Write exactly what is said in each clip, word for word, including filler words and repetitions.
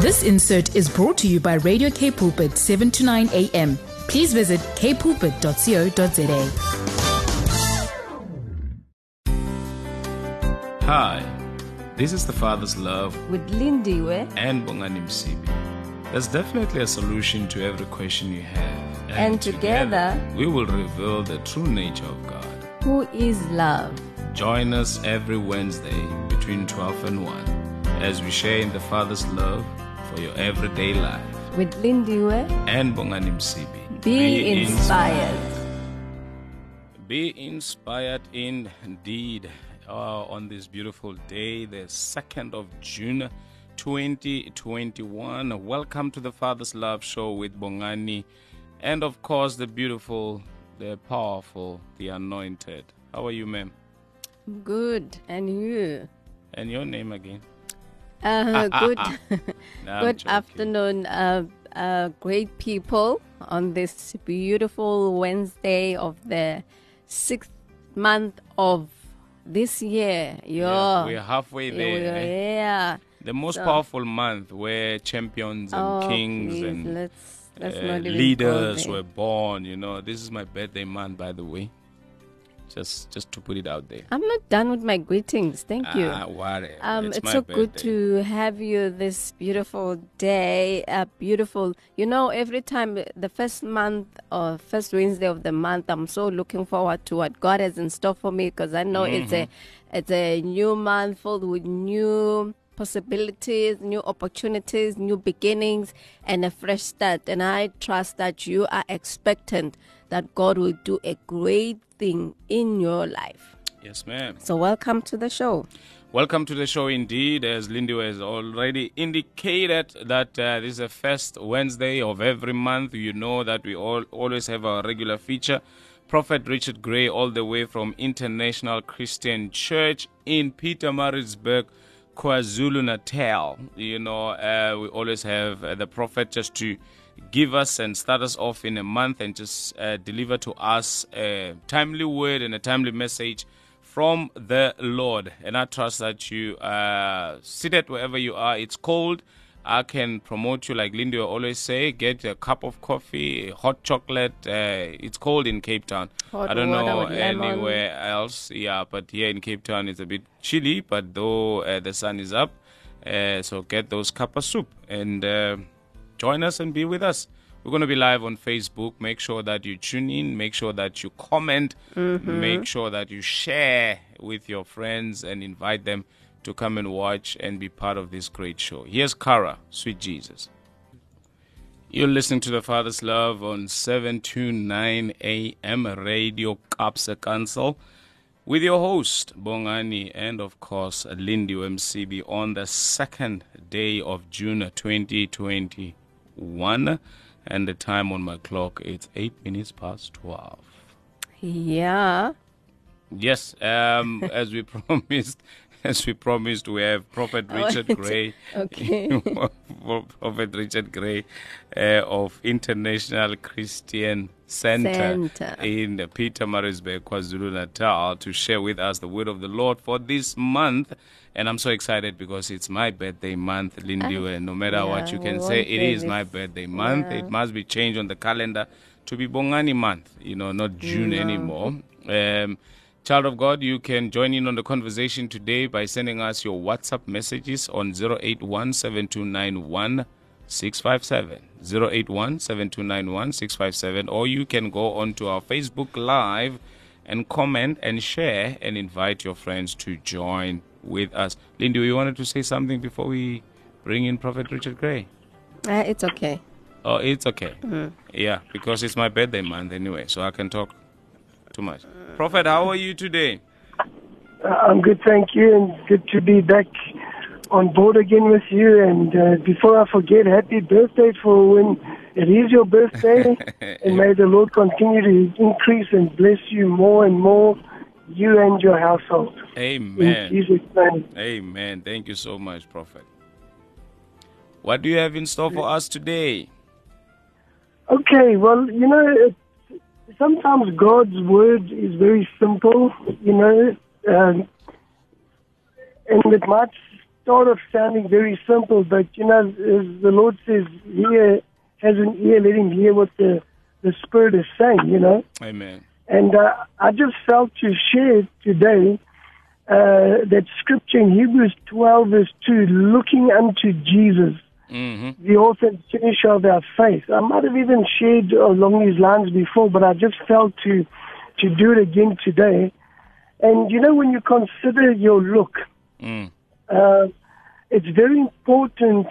This insert is brought to you by Radio K-Pulpit, seven to nine a.m. Please visit k pulpit dot co dot z a. Hi, this is the Father's Love with Lindiwe and Bongani Msibi. There's definitely a solution to every question you have. And, and together, together we will reveal the true nature of God, who is love. Join us every Wednesday between twelve and one as we share in the Father's Love for your everyday life. With Lindiwe and Bongani Msibi. Be, Be inspired. inspired. Be inspired indeed uh, on this beautiful day, the second of June, twenty twenty-one. Welcome to the Father's Love Show with Bongani and, of course, the beautiful, the powerful, the anointed. How are you, ma'am? Good. And you? And your name again? Uh, good no, good afternoon, uh, uh, great people, on this beautiful Wednesday of the sixth month of this year. Yo, yeah, we're halfway there. Yeah, eh? yeah. The most so, powerful month where champions and oh, kings please, and let's, let's uh, leaders were born. You know, this is my birthday month, by the way. Just just to put it out there. I'm not done with my greetings. Thank ah, you. Um, it's, it's so birthday. Good to have you this beautiful day. Uh, beautiful. You know, every time the first month or first Wednesday of the month, I'm so looking forward to what God has in store for me, because I know mm-hmm. it's a it's a new month filled with new possibilities, new opportunities, new beginnings, and a fresh start. And I trust that you are expectant that God will do a great thing in your life. Yes, ma'am. So welcome to the show. Welcome to the show indeed. As Lindy has already indicated that uh, this is the first Wednesday of every month. You know that we all always have our regular feature, Prophet Richard Gray, all the way from International Christian Church in Pietermaritzburg, KwaZulu Natal. You know, uh, we always have uh, the prophet just to give us and start us off in a month and just uh, deliver to us a timely word and a timely message from the Lord. And I trust that you uh, sit at wherever you are. It's cold. I can promote you, like Lindy always say, get a cup of coffee, hot chocolate. Uh, it's cold in Cape Town. Hot I don't know anywhere else. Yeah, but here in Cape Town it's a bit chilly, but though uh, the sun is up, uh, so get those cup of soup and uh, join us and be with us. We're going to be live on Facebook. Make sure that you tune in. Make sure that you comment. Mm-hmm. Make sure that you share with your friends and invite them to come and watch and be part of this great show. Here's Cara, Sweet Jesus. You're listening to the Father's Love on seven to nine a.m. Radio Capsa Council with your host, Bongani, and of course, Lindiwe Msibi, on the second day of June twenty twenty-one. And the time on my clock, it's eight minutes past twelve. Yeah. Yes, um, as we promised... As we promised, we have Prophet Richard Gray, okay. Prophet Richard Gray uh, of International Christian Center, Center. in Pietermaritzburg, KwaZulu Natal, to share with us the word of the Lord for this month. And I'm so excited because it's my birthday month, Lindiwe. And no matter yeah, what you can say, it is this. my birthday month. Yeah. It must be changed on the calendar to be Bongani month, you know, not June no. anymore. Um, Child of God, you can join in on the conversation today by sending us your WhatsApp messages on zero eight one, seven two nine one, six five seven, zero eight one, seven two nine one, six five seven, or you can go on to our Facebook Live and comment and share and invite your friends to join with us. Lindy, you wanted to say something before we bring in Prophet Richard Gray? Uh, it's okay. Oh, it's okay. Mm. Yeah, because it's my birthday month anyway, so I can talk too much. Prophet, how are you today? I'm good, thank you, and good to be back on board again with you. And uh, before I forget, happy birthday for when it is your birthday, and may the Lord continue to increase and bless you more and more, you and your household. Amen. In Jesus' name. Amen. Thank you so much, Prophet. What do you have in store for us today? Okay, well, you know, sometimes God's word is very simple, you know, um, and it might start off sounding very simple, but you know, as the Lord says, "He has an ear, let him hear what the, the Spirit is saying," you know. Amen. And uh, I just felt to share today uh, that scripture in Hebrews twelve verse two, looking unto Jesus, mm-hmm. the author and finisher of our faith. I might have even shared along these lines before, but I just felt to to do it again today. And you know, when you consider your look, mm. uh, it's very important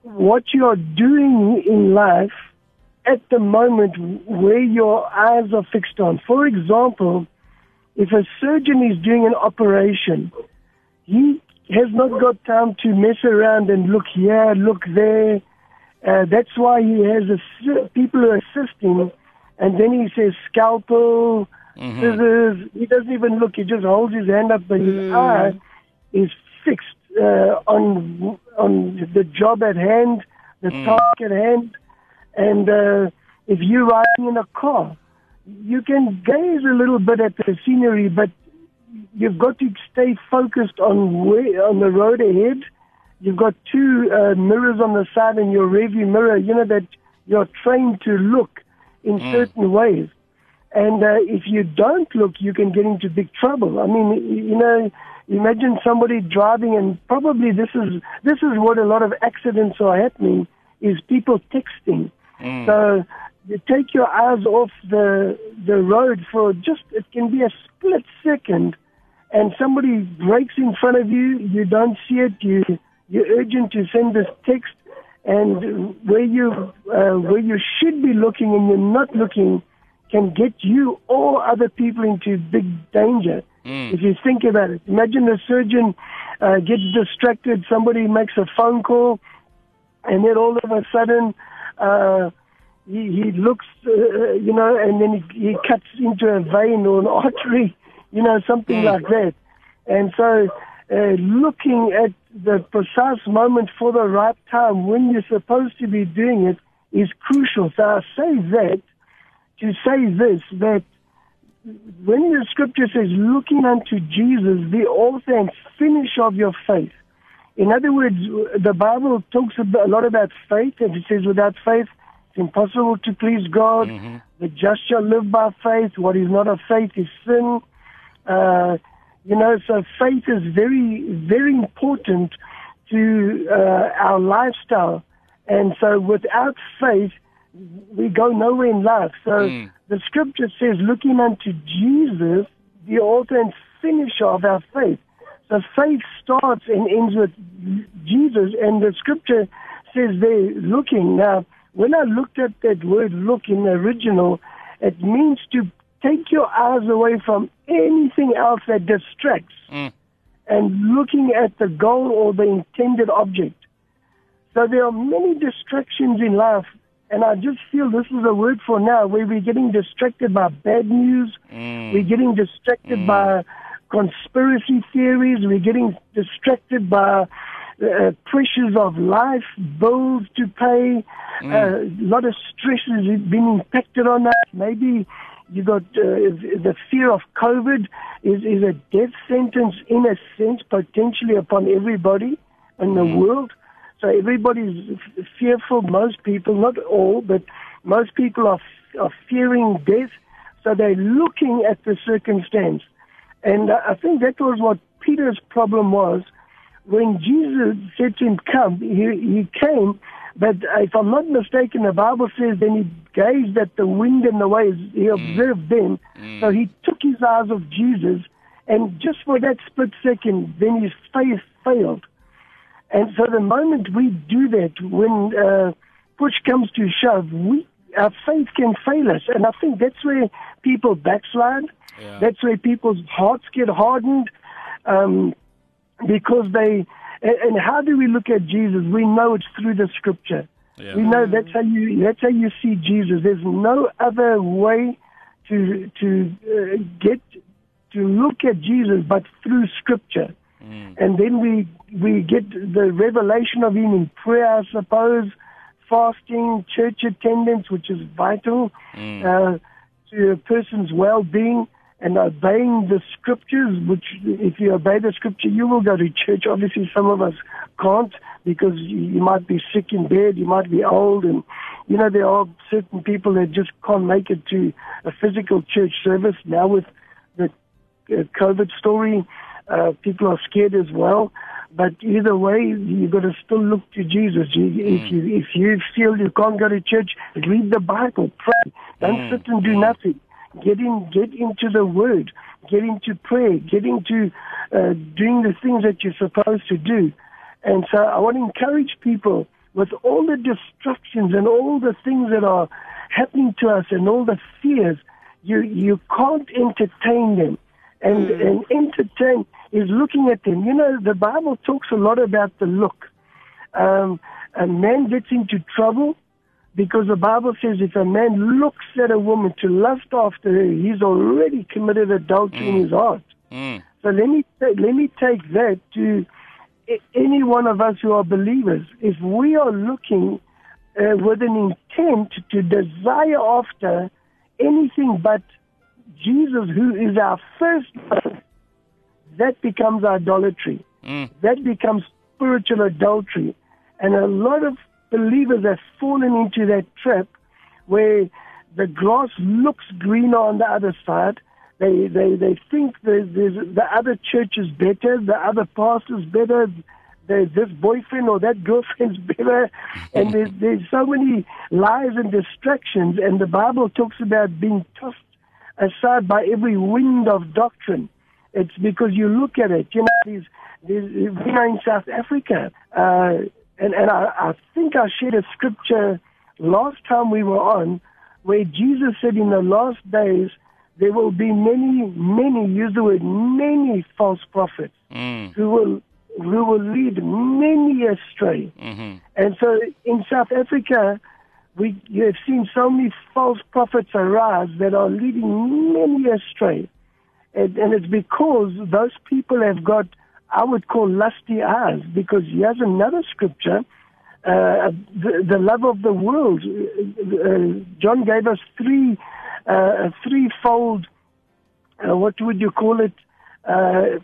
what you are doing in life at the moment, where your eyes are fixed on. For example, if a surgeon is doing an operation, he has not got time to mess around and look here, look there. Uh, that's why he has a, people who assist him, and then he says scalpel, mm-hmm. scissors. He doesn't even look. He just holds his hand up, but his mm. eye is fixed uh, on on the job at hand, the mm. task at hand. And uh, if you're riding in a car, you can gaze a little bit at the scenery, but you've got to stay focused on where, on the road ahead. You've got two uh, mirrors on the side and your rearview mirror, you know, that you're trained to look in mm. certain ways. And uh, if you don't look, you can get into big trouble. I mean, you know, imagine somebody driving, and probably this is this is what a lot of accidents are happening, is people texting. Mm. So you take your eyes off the the road for just, it can be a split second, and somebody breaks in front of you, you don't see it, you, you're urgent to send this text, and where you, uh, where you should be looking and you're not looking can get you or other people into big danger. Mm. If you think about it, imagine the surgeon uh, gets distracted, somebody makes a phone call, and then all of a sudden, Uh, he, he looks, uh, you know, and then he, he cuts into a vein or an artery, you know, something like that. And so uh, looking at the precise moment for the right time when you're supposed to be doing it is crucial. So I say that to say this, that when the scripture says, looking unto Jesus, the author and finisher of your faith, in other words, the Bible talks a lot about faith, and it says without faith, it's impossible to please God. Mm-hmm. The just shall live by faith. What is not of faith is sin. Uh, you know, so faith is very, very important to uh, our lifestyle. And so without faith, we go nowhere in life. So mm. the scripture says, looking unto Jesus, the author and finisher of our faith. The faith starts and ends with Jesus, and the scripture says they're looking. Now, when I looked at that word look in the original, it means to take your eyes away from anything else that distracts mm. and looking at the goal or the intended object. So there are many distractions in life, and I just feel this is a word for now, where we're getting distracted by bad news, mm. we're getting distracted mm. by conspiracy theories, we're getting distracted by uh, pressures of life, bills to pay, mm. uh, a lot of stress has been impacted on us. Maybe you got uh, the fear of COVID is, is a death sentence, in a sense, potentially upon everybody in the mm. world. So everybody's fearful, most people, not all, but most people are, are fearing death, so they're looking at the circumstance. And I think that was what Peter's problem was. When Jesus said to him, come, he, he came, but if I'm not mistaken, the Bible says then he gazed at the wind and the waves, he observed them, mm. so he took his eyes off Jesus, and just for that split second, then his faith failed. And so the moment we do that, when uh, push comes to shove, we, our faith can fail us, and I think that's where people backslide. Yeah. That's where people's hearts get hardened, um, because they, and how do we look at Jesus? We know it's through the scripture. Yeah. We know that's how you, that's how you see Jesus. There's no other way to, to uh, get, to look at Jesus but through scripture. Mm. And then we, we get the revelation of him in prayer, I suppose, fasting, church attendance, which is vital, mm. uh, to a person's well-being. and obeying the scriptures, which if you obey the scripture, you will go to church. Obviously, some of us can't because you might be sick in bed, you might be old, and, you know, there are certain people that just can't make it to a physical church service. Now with the COVID story, uh, people are scared as well. But either way, you've got to still look to Jesus. You, mm. if, you, if you feel you can't go to church, read the Bible, pray. Don't mm. sit and do nothing. Get in, get into the Word. Get into prayer. Get into uh, doing the things that you're supposed to do. And so I want to encourage people with all the distractions and all the things that are happening to us and all the fears, you, you can't entertain them. And, and entertain is looking at them. You know, the Bible talks a lot about the look. Um, a man gets into trouble because the Bible says if a man looks at a woman to lust after her, he's already committed adultery mm. in his heart. Mm. So let me let me take that to any one of us who are believers. If we are looking uh, with an intent to desire after anything but Jesus, who is our first love, that becomes idolatry. Mm. That becomes spiritual adultery. And a lot of believers have fallen into that trap where the grass looks greener on the other side. They they, they think there's, there's, the other church is better, the other pastor's better, there's this boyfriend or that girlfriend's better. And there's, there's so many lies and distractions. And the Bible talks about being tossed aside by every wind of doctrine. It's because you look at it. You know, these, these, we are in South Africa, uh, and, and I, I think I shared a scripture last time we were on where Jesus said in the last days there will be many, many, use the word, many false prophets mm. who will who will lead many astray. Mm-hmm. And so in South Africa, we you have seen so many false prophets arise that are leading many astray. And, and it's because those people have got, I would call, lusty eyes, because here's another scripture, uh, the, the love of the world. Uh, John gave us three, uh, threefold, uh, what would you call it, uh,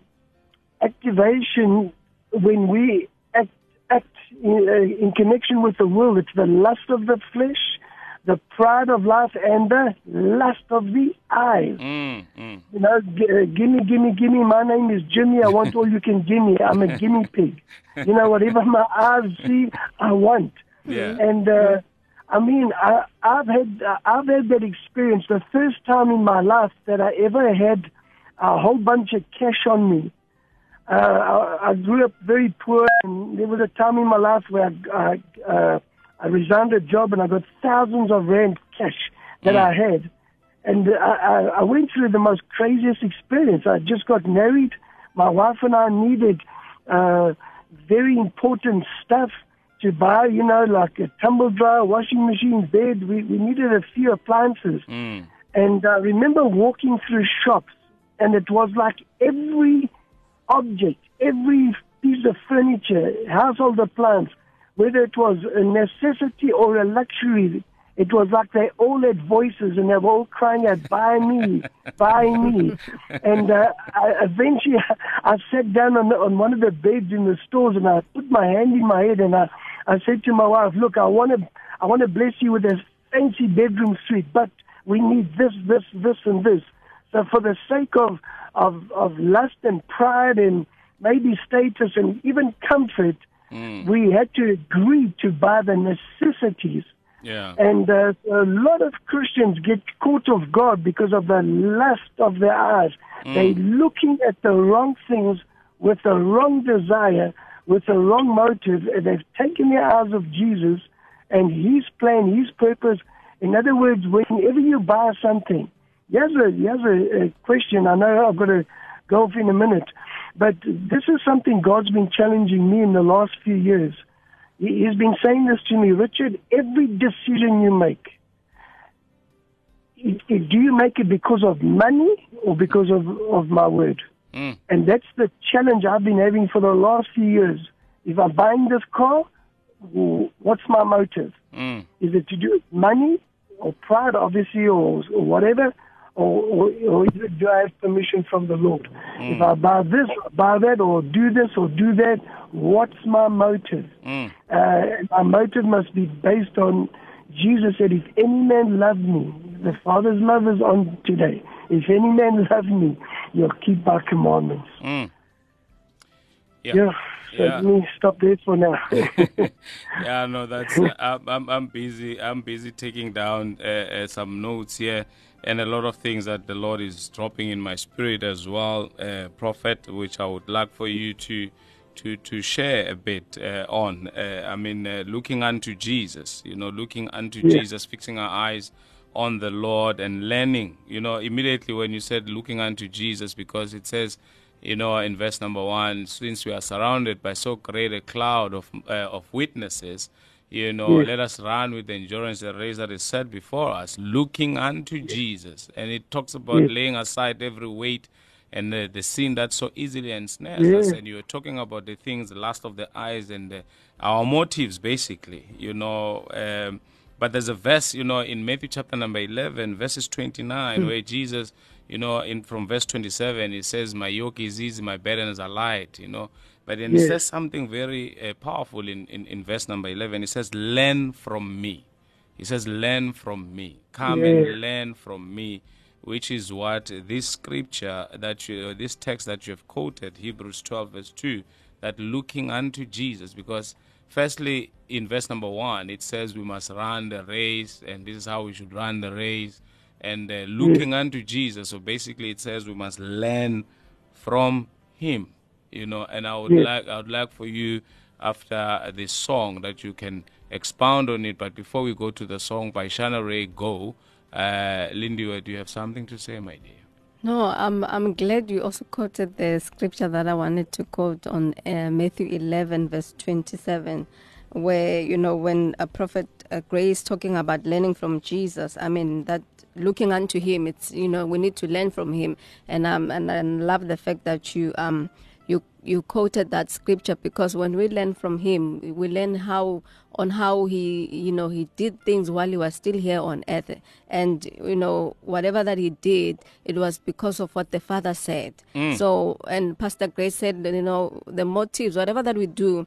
activation when we act, act in, uh, in connection with the world. It's the lust of the flesh, the pride of life, and the lust of the eyes. Mm, mm. You know, g- uh, gimme, gimme, gimme, my name is Jimmy, I want all you can give me, I'm a gimme pig. You know, whatever my eyes see, I want. Yeah. And, uh, I mean, I, I've had I've had that experience, the first time in my life that I ever had a whole bunch of cash on me. Uh, I, I grew up very poor, and there was a time in my life where I... I uh, I resigned a job and I got thousands of rand cash that yeah. I had. And I, I went through the most craziest experience. I just got married. My wife and I needed uh, very important stuff to buy, you know, like a tumble dryer, washing machine, bed. We, we needed a few appliances. Mm. And I remember walking through shops, and it was like every object, every piece of furniture, household appliance, whether it was a necessity or a luxury, it was like they all had voices and they were all crying out, buy me, buy me. And uh, I, eventually I sat down on, on one of the beds in the stores, and I put my hand in my head and I, I said to my wife, look, I want to I want to bless you with a fancy bedroom suite, but we need this, this, this, and this. So for the sake of, of, of lust and pride and maybe status and even comfort, Mm. we had to agree to buy the necessities. Yeah. And uh, a lot of Christians get caught off guard because of the lust of their eyes. Mm. They're looking at the wrong things with the wrong desire, with the wrong motive, and they've taken their eyes off Jesus and His plan, His purpose. In other words, whenever you buy something, here's a, here's a, a question. I know I've got to go off in a minute. But this is something God's been challenging me in the last few years. He's been saying this to me, Richard, every decision you make, do you make it because of money or because of, of my word? Mm. And that's the challenge I've been having for the last few years. If I'm buying this car, what's my motive? Mm. Is it to do with money or pride, obviously, or, or whatever? or, or do I have permission from the Lord? Mm. If I buy this, buy that, or do this, or do that, what's my motive? Mm. Uh, my motive must be based on, Jesus said, if any man love me, the Father's love is on today. If any man love me, you'll keep my commandments. Mm. Yeah. yeah. So yeah. Let me stop there for now. yeah, no, that's. Uh, I'm, I'm busy. I'm busy taking down uh, uh, some notes here, and a lot of things that the Lord is dropping in my spirit as well, uh, Prophet, which I would like for you to, to, to share a bit uh, on. Uh, I mean, uh, looking unto Jesus. You know, looking unto yeah. Jesus, fixing our eyes on the Lord and learning. You know, immediately when you said looking unto Jesus, because it says, you know, in verse number one, since we are surrounded by so great a cloud of uh, of witnesses, you know, yes. let us run with endurance the race that is set before us, looking unto yes. Jesus. And it talks about yes. laying aside every weight and the, the sin that so easily ensnares yes. us. And you were talking about the things, the lust of the eyes and the, our motives, basically, you know. Um, but there's a verse, you know, in Matthew chapter number eleven, verses twenty-nine, mm. where Jesus... You know, in from verse twenty-seven, it says, "My yoke is easy, my burdens are light." You know, but then yes. it says something very uh, powerful in, in, in verse number eleven. It says, "Learn from me." It says, "Learn from me. Come yes. and learn from me," which is what this scripture that you, this text that you have quoted, Hebrews twelve verse two, that looking unto Jesus, because firstly in verse number one it says we must run the race, and this is how we should run the race. And uh, looking mm. unto Jesus, so basically it says we must learn from him, you know. And I would mm. like, I would like for you after this song that you can expound on it. But before we go to the song by Shana Ray, go, uh, Lindiwe, do you have something to say, my dear? No, I'm I'm glad you also quoted the scripture that I wanted to quote on uh, Matthew eleven verse twenty-seven, where you know when a prophet uh, Gray is talking about learning from Jesus. I mean that. Looking unto him, it's you know we need to learn from him, and um and I love the fact that you um you you quoted that scripture, because when we learn from him, we learn how on how he you know he did things while he was still here on earth, and you know whatever that he did, it was because of what the Father said. Mm. So and Pastor Grace said, you know the motives, whatever that we do.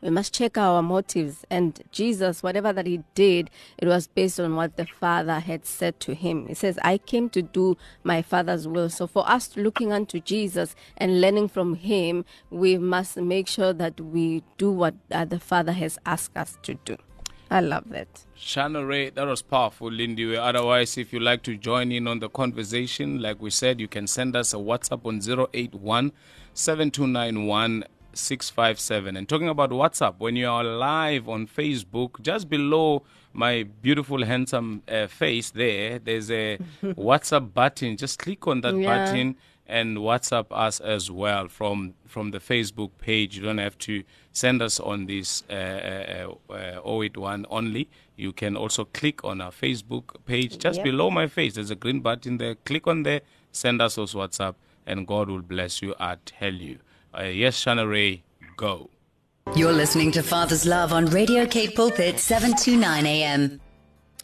We must check our motives. And Jesus, whatever that he did, it was based on what the Father had said to him. He says, I came to do my Father's will. So for us looking unto Jesus and learning from him, we must make sure that we do what uh, the Father has asked us to do. I love that. Shana Ray, that was powerful, Lindiwe. Otherwise, if you'd like to join in on the conversation, like we said, you can send us a WhatsApp on zero eight one, seven two nine one six five seven. And talking about WhatsApp, when you are live on Facebook, just below my beautiful handsome uh, face there, there's a WhatsApp button. Just click on that yeah. button and WhatsApp us as well from from the Facebook page. You don't have to send us on this uh, uh, uh, zero eight one only. You can also click on our Facebook page. Just yeah. below my face, there's a green button there. Click on there, send us also WhatsApp, and God will bless you, I tell you. Uh, yes, Shana Ray, go. You're listening to Father's Love on Radio K-Pulpit, seven to nine a.m.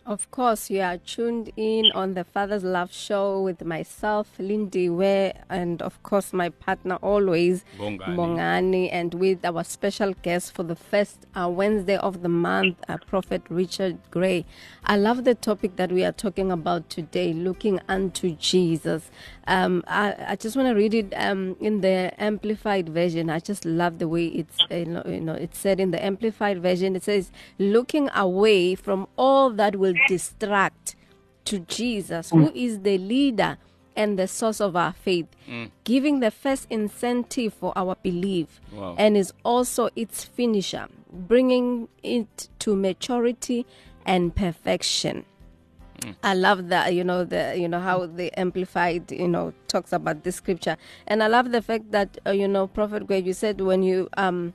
Of course, you are tuned in on the Father's Love show with myself, Lindiwe, and of course my partner always, Bongani, Bongani, and with our special guest for the first uh, Wednesday of the month, uh, Prophet Richard Gray. I love the topic that we are talking about today, looking unto Jesus. Um, I, I just want to read it um, in the Amplified version. I just love the way it's uh, you know, you know it's said in the Amplified version. It says, looking away from all that will distract to Jesus, who is the leader and the source of our faith, mm. giving the first incentive for our belief, wow. and is also its finisher, bringing it to maturity and perfection. Mm. I love that, you know, the you know how the Amplified, you know, talks about this scripture, and I love the fact that uh, you know, Prophet Gray, you said when you um.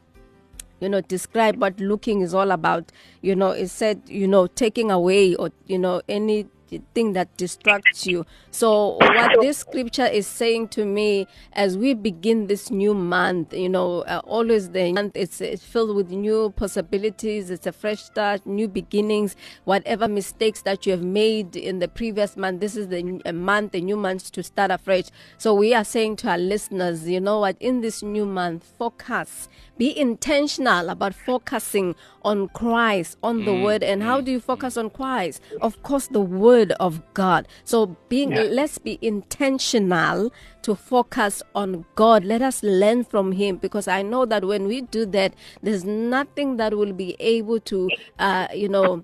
you know, describe what looking is all about. You know, it said, you know, taking away or, you know, any, thing that distracts you. So what this scripture is saying to me, as we begin this new month, you know, uh, always the month, it's, it's filled with new possibilities. It's a fresh start, new beginnings. Whatever mistakes that you have made in the previous month, this is the a month, the new month to start afresh. So we are saying to our listeners, you know what, in this new month, focus. Be intentional about focusing on Christ, on the mm. Word. And how do you focus on Christ? Of course, the Word of God. So being, yeah. let's be intentional to focus on God. Let us learn from Him, because I know that when we do that, there's nothing that will be able to, uh, you know,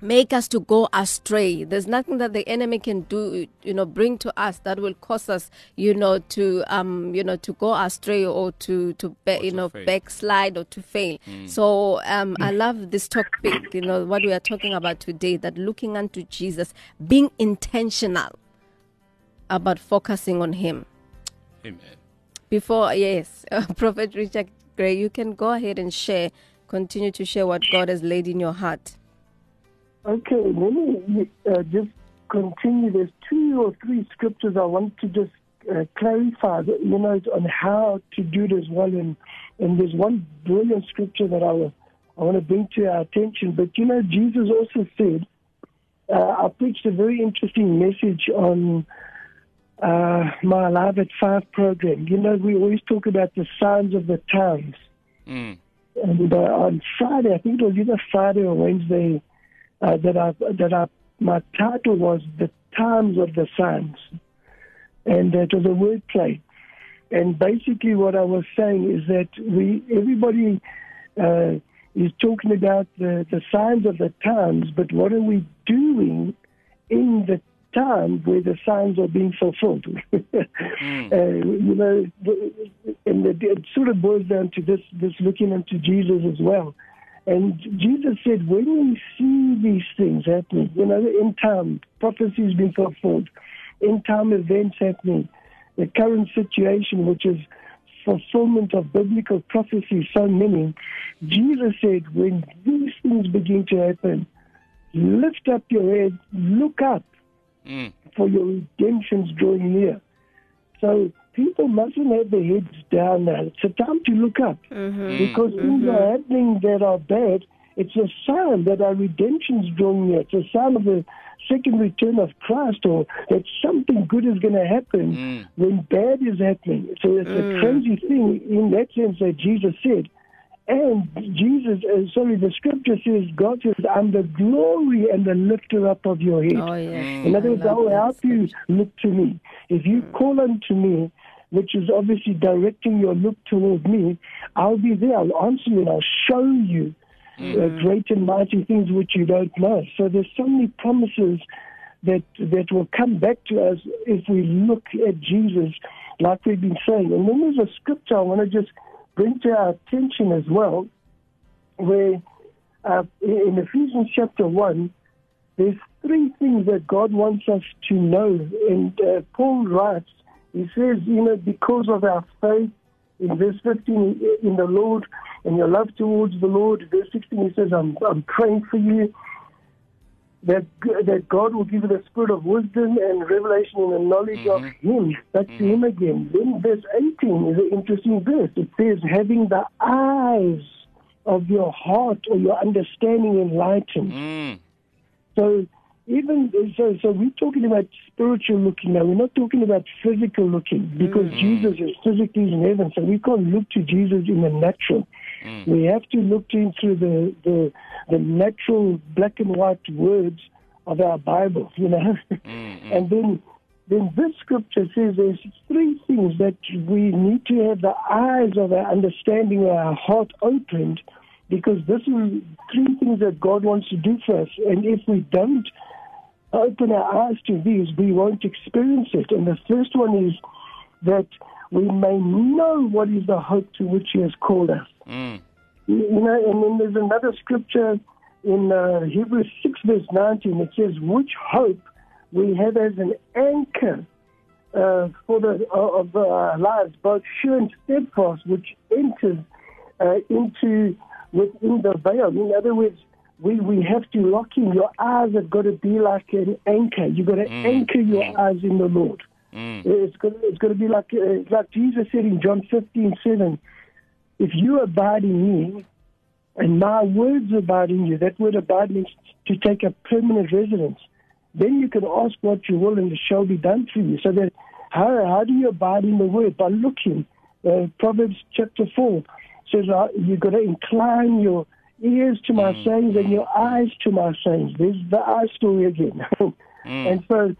make us to go astray. There's nothing that the enemy can do, you know, bring to us that will cause us, you know, to um, you know, to go astray or to to be, or you to know, fail. backslide or to fail. Mm. So um, I love this topic, you know, what we are talking about today, that looking unto Jesus, being intentional about focusing on Him. Amen. Before yes, uh, Prophet Richard Gray, you can go ahead and share, continue to share what God has laid in your heart. Okay, let me uh, just continue. There's two or three scriptures I want to just uh, clarify, you know, on how to do this well. And, and there's one brilliant scripture that I, was, I want to bring to our attention. But, you know, Jesus also said, uh, I preached a very interesting message on uh, my Alive at Five program. You know, we always talk about the signs of the times. Mm. And uh, on Friday, I think it was either Friday or Wednesday, Uh, that I, that I, my title was The Times of the Signs, and it was a wordplay. And basically what I was saying is that we everybody uh, is talking about the, the signs of the times, but what are we doing in the time where the signs are being fulfilled? mm. uh, you know, and it, it sort of boils down to this, this looking unto Jesus as well. And Jesus said, when we see these things happening, you know, in time, prophecies being fulfilled, in time events happening, the current situation, which is fulfillment of biblical prophecy, so many, Jesus said, when these things begin to happen, lift up your head, look up, mm. for your redemption's drawing near. So people mustn't have their heads down now. It's a time to look up. Mm-hmm. Because things mm-hmm. are happening that are bad. It's a sign that our redemption's drawing near. It's a sign of the second return of Christ, or that something good is going to happen mm. when bad is happening. So it's mm. a crazy thing in that sense that Jesus said. And Jesus, uh, sorry, the scripture says, God says, I'm the glory and the lifter up of your head. Oh, yeah. In other words, I will help you look to me. If you mm. call unto me, which is obviously directing your look toward me, I'll be there. I'll answer you and I'll show you mm. uh, great and mighty things which you don't know. So there's so many promises that that will come back to us if we look at Jesus, like we've been saying. And then there's a scripture I want to just bring to our attention as well, where uh, in Ephesians chapter one, there's three things that God wants us to know. And uh, Paul writes, he says, you know, because of our faith, in verse fifteen, in the Lord, and your love towards the Lord, verse sixteen, he says, I'm, I'm praying for you, that that God will give you the spirit of wisdom and revelation and the knowledge mm-hmm. of Him. That's mm-hmm. Him again. Then verse eighteen is an interesting verse. It says, having the eyes of your heart or your understanding enlightened. Mm. So even so, so we're talking about spiritual looking now. We're not talking about physical looking, because mm. Jesus is physically in heaven. So we can't look to Jesus in the natural. Mm. We have to look to Him through the, the the natural black and white words of our Bible, you know. Mm-hmm. And then then this scripture says there's three things that we need to have the eyes of our understanding or our heart opened, because this is three things that God wants to do for us. And if we don't open our eyes to these, we won't experience it. And the first one is that we may know what is the hope to which He has called us. Mm. You know, and then there's another scripture in uh, Hebrews six, verse nineteen. It says, which hope we have as an anchor uh, for the, uh, of our lives, both sure and steadfast, which enters uh, into within the veil. In other words, we, we have to lock in. Your eyes have got to be like an anchor. You've got to mm. anchor your eyes in the Lord. Mm. It's got to, it's got to be like uh, like Jesus said in John fifteen seven, if you abide in me and my words abide in you, that word abide means to take a permanent residence. Then you can ask what you will and it shall be done for you. So that how, how do you abide in the word? By looking. Uh, Proverbs chapter four says uh, you've got to incline your ears to my mm. sayings and your eyes to my sayings. There's the eye story again. mm. And so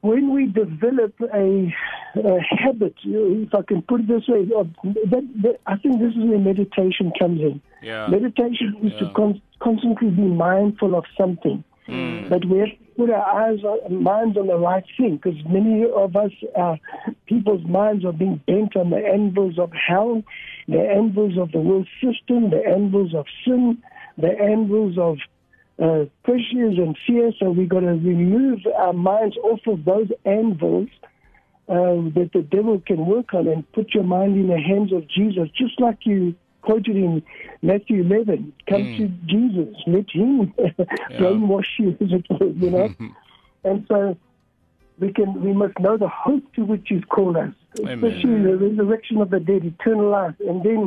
when we develop a, a habit, if I can put it this way, of, that, that, I think this is where meditation comes in. Yeah. Meditation is yeah. to con- constantly be mindful of something. Mm. But we have to put our eyes and minds on the right thing, because many of us, uh, people's minds are being bent on the anvils of hell, the anvils of the world system, the anvils of sin, the anvils of uh, pressures and fear. So we've got to remove our minds off of those anvils uh, that the devil can work on, and put your mind in the hands of Jesus, just like you quoted in Matthew eleven, come mm. to Jesus, let him yeah. brainwash you, as it were, you know. And so we can, we must know the hope to which you've called us, especially Amen. The resurrection of the dead, eternal life. And then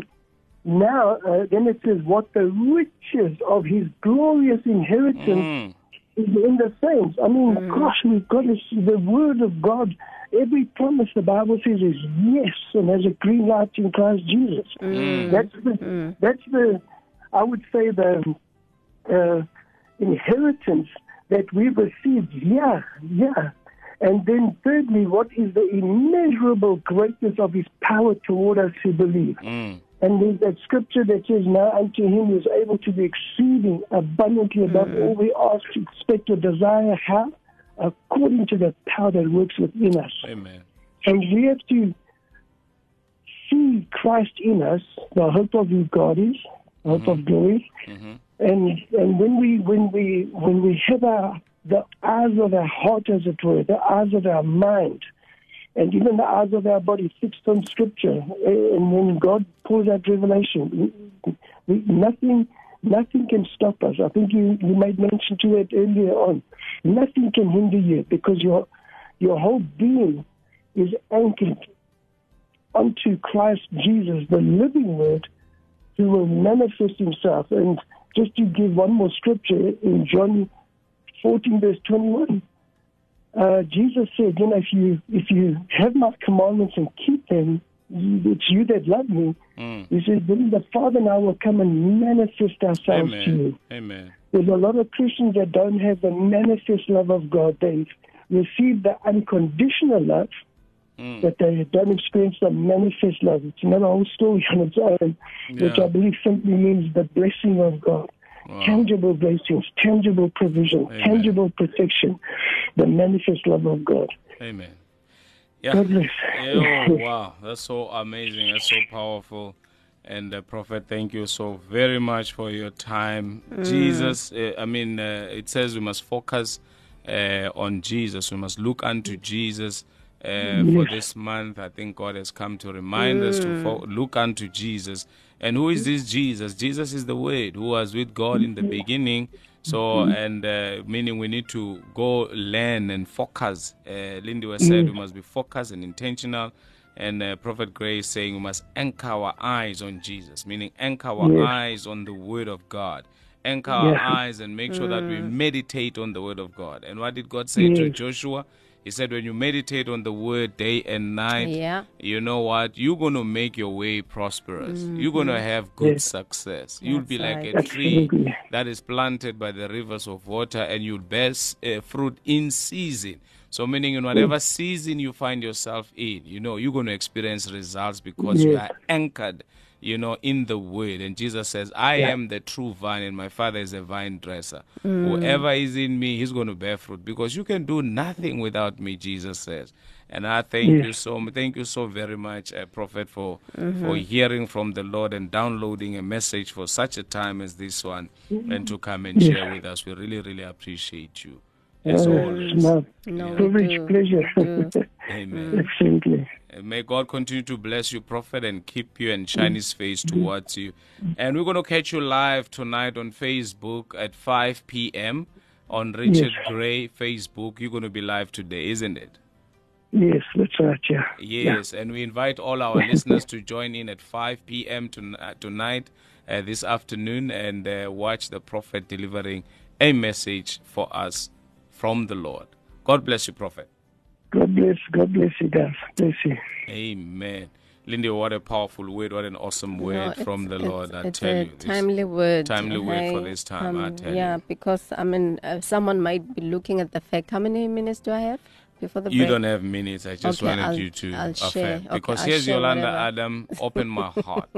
now, uh, then it says, what the riches of his glorious inheritance mm. is in the saints. I mean, mm. gosh, we've got to see the word of God. Every promise the Bible says is yes, and has a green light in Christ Jesus. Mm. That's the, mm. that's the, I would say, the uh, inheritance that we've received. Yeah, yeah. And then thirdly, what is the immeasurable greatness of his power toward us who believe? Mm. And there's that scripture that says, now unto him who is able to be exceeding abundantly above mm. all we ask, expect, or desire. How? According to the power that works within us. Amen. And we have to see Christ in us, the hope of who God is, the hope mm-hmm. of glory. Mm-hmm. And and when we when we when we have our the eyes of our heart, as it were, the eyes of our mind, and even the eyes of our body fixed on Scripture, and when God pours out revelation, we, nothing. Nothing can stop us. I think you, you made mention to it earlier on. Nothing can hinder you, because your your whole being is anchored onto Christ Jesus, the living Word, who will manifest himself. And just to give one more scripture, in John fourteen, verse twenty-one, uh, Jesus said, you know, if you, if you have my commandments and keep them, it's you that love me. Mm. He says, then the Father and I will come and manifest ourselves Amen. To you. Amen. There's a lot of Christians that don't have the manifest love of God. They've received the unconditional love, mm. but they don't experience the manifest love. It's another whole story on its own, yeah. which I believe simply means the blessing of God. Wow. Tangible blessings, tangible provision, Amen. Tangible protection, the manifest love of God. Amen. Yeah. Oh, wow, that's so amazing, that's so powerful. And uh, Prophet, thank you so very much for your time. Mm. Jesus, uh, I mean, uh, it says we must focus uh, on Jesus. We must look unto Jesus. Uh, yes. For this month, I think God has come to remind mm. us to fo- look unto Jesus. And who is this Jesus? Jesus is the Word, who was with God in the beginning. So, and uh, meaning we need to go learn and focus. Uh, Lindiwe said mm. we must be focused and intentional. And uh, Prophet Gray is saying we must anchor our eyes on Jesus, meaning anchor our yes. eyes on the Word of God. Anchor yeah. our eyes and make sure mm. that we meditate on the Word of God. And what did God say yes. to Joshua? He said, when you meditate on the Word day and night, yeah. you know what? You're going to make your way prosperous. Mm-hmm. You're going to have good yes. success. You'll yes, be like right. a tree Absolutely. That is planted by the rivers of water, and you'll bear uh, fruit in season. So meaning in whatever yes. season you find yourself in, you know, you're going to experience results because yes. you are anchored, you know, in the Word. And Jesus says, I yeah. am the true vine, and my Father is a vine dresser. Mm. Whoever is in me, he's going to bear fruit, because you can do nothing without me, Jesus says. And I thank yeah. you so thank you so very much, uh, Prophet, for mm-hmm. for hearing from the Lord and downloading a message for such a time as this one, mm-hmm. and to come and yeah. share with us. We really, really appreciate you. As oh, always. No, yeah. Privilege, pleasure. Yeah. Amen. Absolutely. May God continue to bless you, Prophet, and keep you and shine His face towards you. And we're going to catch you live tonight on Facebook at five p.m. on Richard yes. Gray Facebook. You're going to be live today, isn't it? Yes, that's right, yeah. Yes, yeah. And we invite all our listeners to join in at five p.m. to, uh, tonight, uh, this afternoon, and uh, watch the Prophet delivering a message for us from the Lord. God bless you, Prophet. God bless, God bless you, guys. Bless you. Amen. Lindy, what a powerful word, what an awesome word no, from the Lord, I tell you. It's a timely word. Timely word for this time, I tell you. Yeah, because, I mean, uh, someone might be looking at the fact, how many minutes do I have before the break? You don't have minutes, I just wanted you to affirm. Because here's Yolanda Adam, Open My Heart.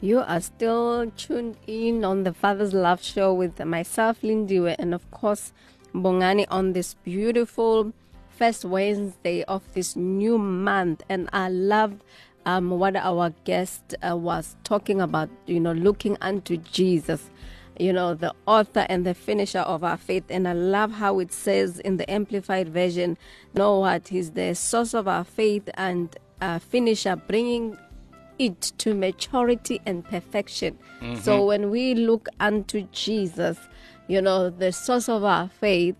You are still tuned in on the Father's Love Show with myself, Lindiwe, and of course, Bongani on this beautiful first Wednesday of this new month. And I loved um, what our guest uh, was talking about, you know, looking unto Jesus, you know, the author and the finisher of our faith. And I love how it says in the Amplified Version, know what, He's the source of our faith and uh, finisher, bringing it to maturity and perfection. Mm-hmm. So when we look unto Jesus, you know, the source of our faith,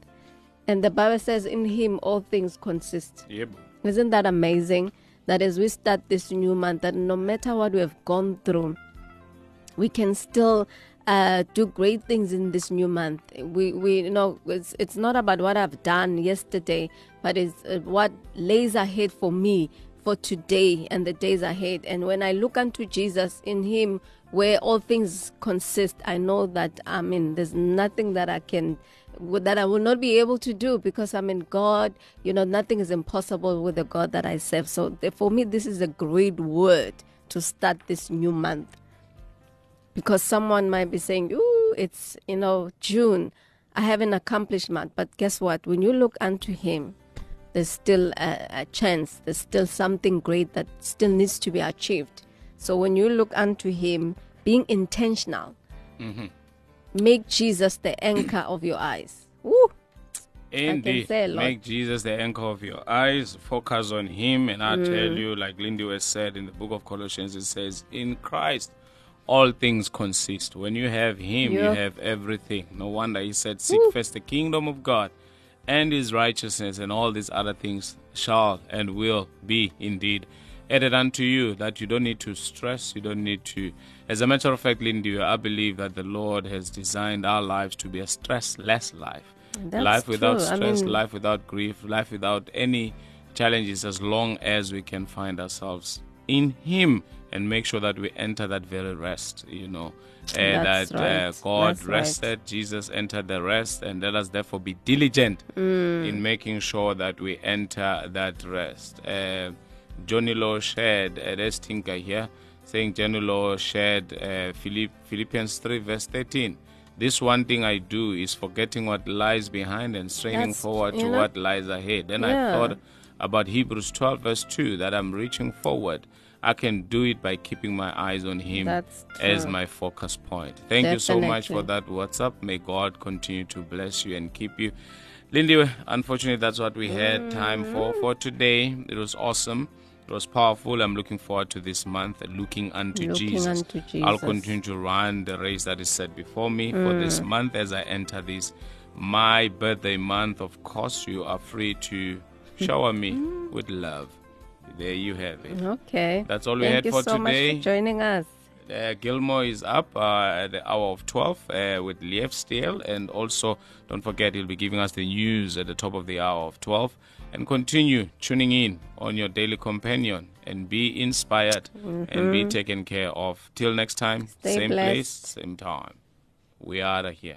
and the Bible says in Him all things consist. Yep. Isn't that amazing? That as we start this new month, that no matter what we have gone through, we can still uh, do great things in this new month. We, we you know, it's, it's not about what I've done yesterday, but it's uh, what lays ahead for me for today and the days ahead. And when I look unto Jesus, in Him where all things consist, I know that, I mean, there's nothing that I can, that I will not be able to do, because I mean, God, you know, nothing is impossible with the God that I serve. So for me, this is a great word to start this new month, because someone might be saying, ooh, it's, you know, June, I haven't accomplished much. But guess what? When you look unto Him, there's still a, a chance. There's still something great that still needs to be achieved. So when you look unto Him, being intentional, mm-hmm. make Jesus the anchor of your eyes. Woo! Indeed, make Jesus the anchor of your eyes. Focus on Him, and I mm. tell you, like Lindiwe said in the book of Colossians, it says, "In Christ, all things consist." When you have Him, yeah. you have everything. No wonder He said, "Seek Woo. first the kingdom of God and His righteousness, and all these other things shall and will be indeed added unto you." That you don't need to stress, you don't need to. As a matter of fact, Lindy, I believe that the Lord has designed our lives to be a stressless life. That's life without true. stress, I mean, life without grief, life without any challenges, as long as we can find ourselves in Him and make sure that we enter that very rest, you know. Uh, that right. uh, God that's rested, right. Jesus entered the rest, and let us therefore be diligent mm. in making sure that we enter that rest. Uh, Johnny Law shared, uh, let's think here, saying Johnny Law shared uh, Philipp, Philippians three verse thirteen. This one thing I do is forgetting what lies behind and straining that's, forward to know? what lies ahead. Then yeah. I thought about Hebrews twelve verse two, that I'm reaching forward. I can do it by keeping my eyes on Him as my focus point. Thank Definitely. you so much for that WhatsApp. May God continue to bless you and keep you. Lindy, unfortunately, that's what we had mm. time for for today. It was awesome. It was powerful. I'm looking forward to this month, looking unto, looking Jesus. unto Jesus. I'll continue to run the race that is set before me mm. for this month as I enter this, my birthday month. Of course, you are free to shower me with love. There you have it. Okay. That's all we Thank had for so today. Thank you so much for joining us. Uh, Gilmore is up uh, at the hour of twelve uh, with Liev Steele. And also, don't forget, he'll be giving us the news at the top of the hour of twelve. And continue tuning in on your Daily Companion and be inspired mm-hmm. and be taken care of. Till next time, Stay same blessed. place, same time. We are out of here.